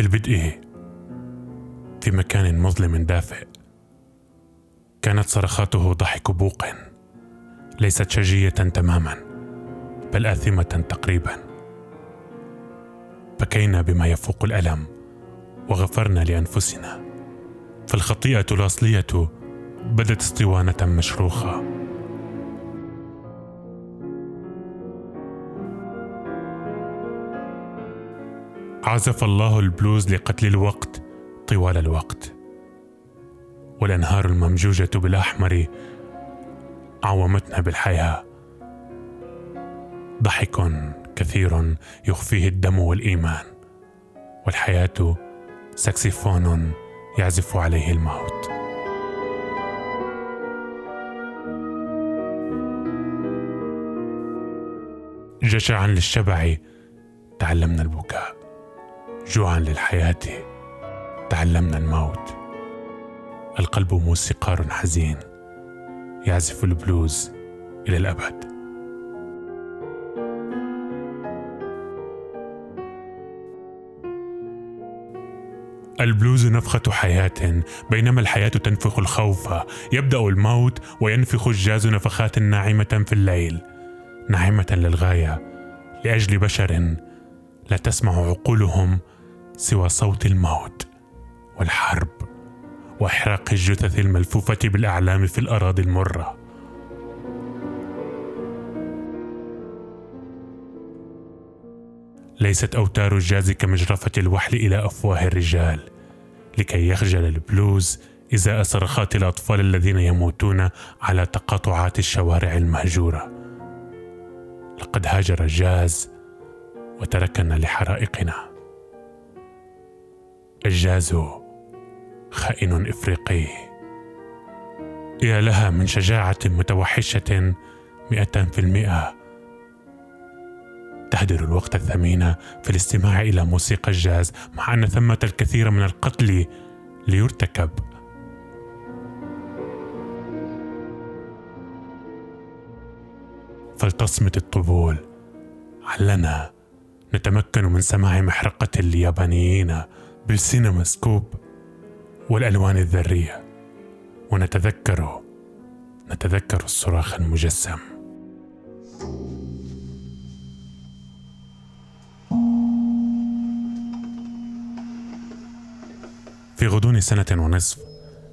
في البدء في مكان مظلم دافئ، كانت صرخاته ضحك بوق، ليست شجية تماما بل آثمة تقريبا. بكينا بما يفوق الألم وغفرنا لأنفسنا، فالخطيئة الأصلية بدت اسطوانة مشروخة. عزف الله البلوز لقتل الوقت طوال الوقت، والأنهار الممجوجة بالأحمر عومتنا بالحياة. ضحك كثير يخفيه الدم والإيمان، والحياة ساكسفون يعزف عليه الموت. جشعا للشبع تعلمنا البكاء، جوعا للحياة تعلمنا الموت. القلب موسيقار حزين يعزف البلوز إلى الأبد. البلوز نفخة حياة، بينما الحياة تنفخ الخوف. يبدأ الموت وينفخ الجاز نفخات ناعمة في الليل، ناعمة للغاية، لأجل بشر لا تسمع عقولهم سوى صوت الموت والحرب وإحراق الجثث الملفوفة بالأعلام في الأراضي المرة. ليست أوتار الجاز كمجرفة الوحل إلى أفواه الرجال لكي يخجل البلوز إزاء صرخات الأطفال الذين يموتون على تقاطعات الشوارع المهجورة. لقد هاجر الجاز وتركنا لحرائقنا. الجاز خائن إفريقي. يا لها من شجاعة متوحشة 100%، تهدر الوقت الثمين في الاستماع إلى موسيقى الجاز، مع أن ثمة الكثير من القتل ليرتكب. فلتصمت الطبول، علنا نتمكن من سماع محرقة اليابانيين بالسينما سكوب والألوان الذرية، ونتذكر الصراخ المجسم. في غضون 1.5 سنة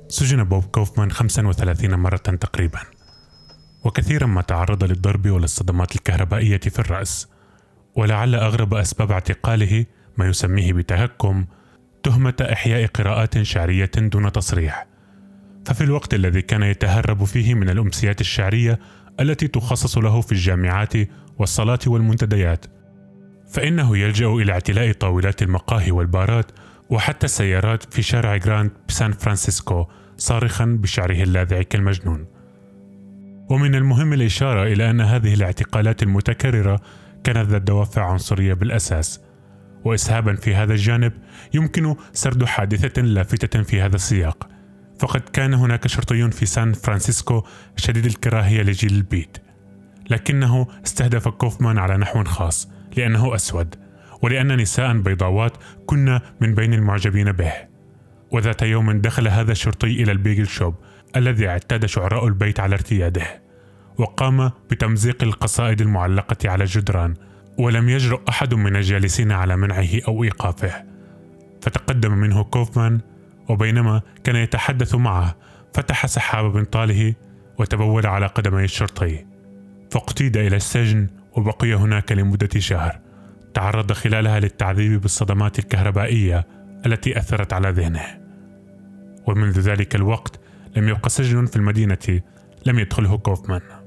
سجن بوب كوفمان 35 مرة تقريبا، وكثيرا ما تعرض للضرب وللصدمات الكهربائية في الرأس. ولعل أغرب أسباب اعتقاله ما يسميه بتهكم تهمة إحياء قراءات شعرية دون تصريح. ففي الوقت الذي كان يتهرب فيه من الأمسيات الشعرية التي تخصص له في الجامعات والصلاة والمنتديات، فإنه يلجأ إلى اعتلاء طاولات المقاهي والبارات وحتى السيارات في شارع جراند بسان فرانسيسكو، صارخا بشعره اللاذع كالمجنون. ومن المهم الإشارة إلى أن هذه الاعتقالات المتكررة كانت ذات دوافع عنصرية بالأساس. وإسهابا في هذا الجانب، يمكن سرد حادثة لافتة في هذا السياق، فقد كان هناك شرطي في سان فرانسيسكو شديد الكراهية لجيل البيت، لكنه استهدف كوفمان على نحو خاص لأنه أسود، ولأن نساء بيضاوات كنا من بين المعجبين به. وذات يوم دخل هذا الشرطي إلى البيجل شوب الذي اعتاد شعراء البيت على ارتياده، وقام بتمزيق القصائد المعلقة على الجدران، ولم يجرؤ أحد من الجالسين على منعه أو إيقافه. فتقدم منه كوفمان، وبينما كان يتحدث معه فتح سحاب بنطاله وتبول على قدمي الشرطي، فاقتيد إلى السجن وبقي هناك لمدة شهر. تعرض خلالها للتعذيب بالصدمات الكهربائية التي أثرت على ذهنه، ومنذ ذلك الوقت لم يبقى سجن في المدينة لم يدخله كوفمان.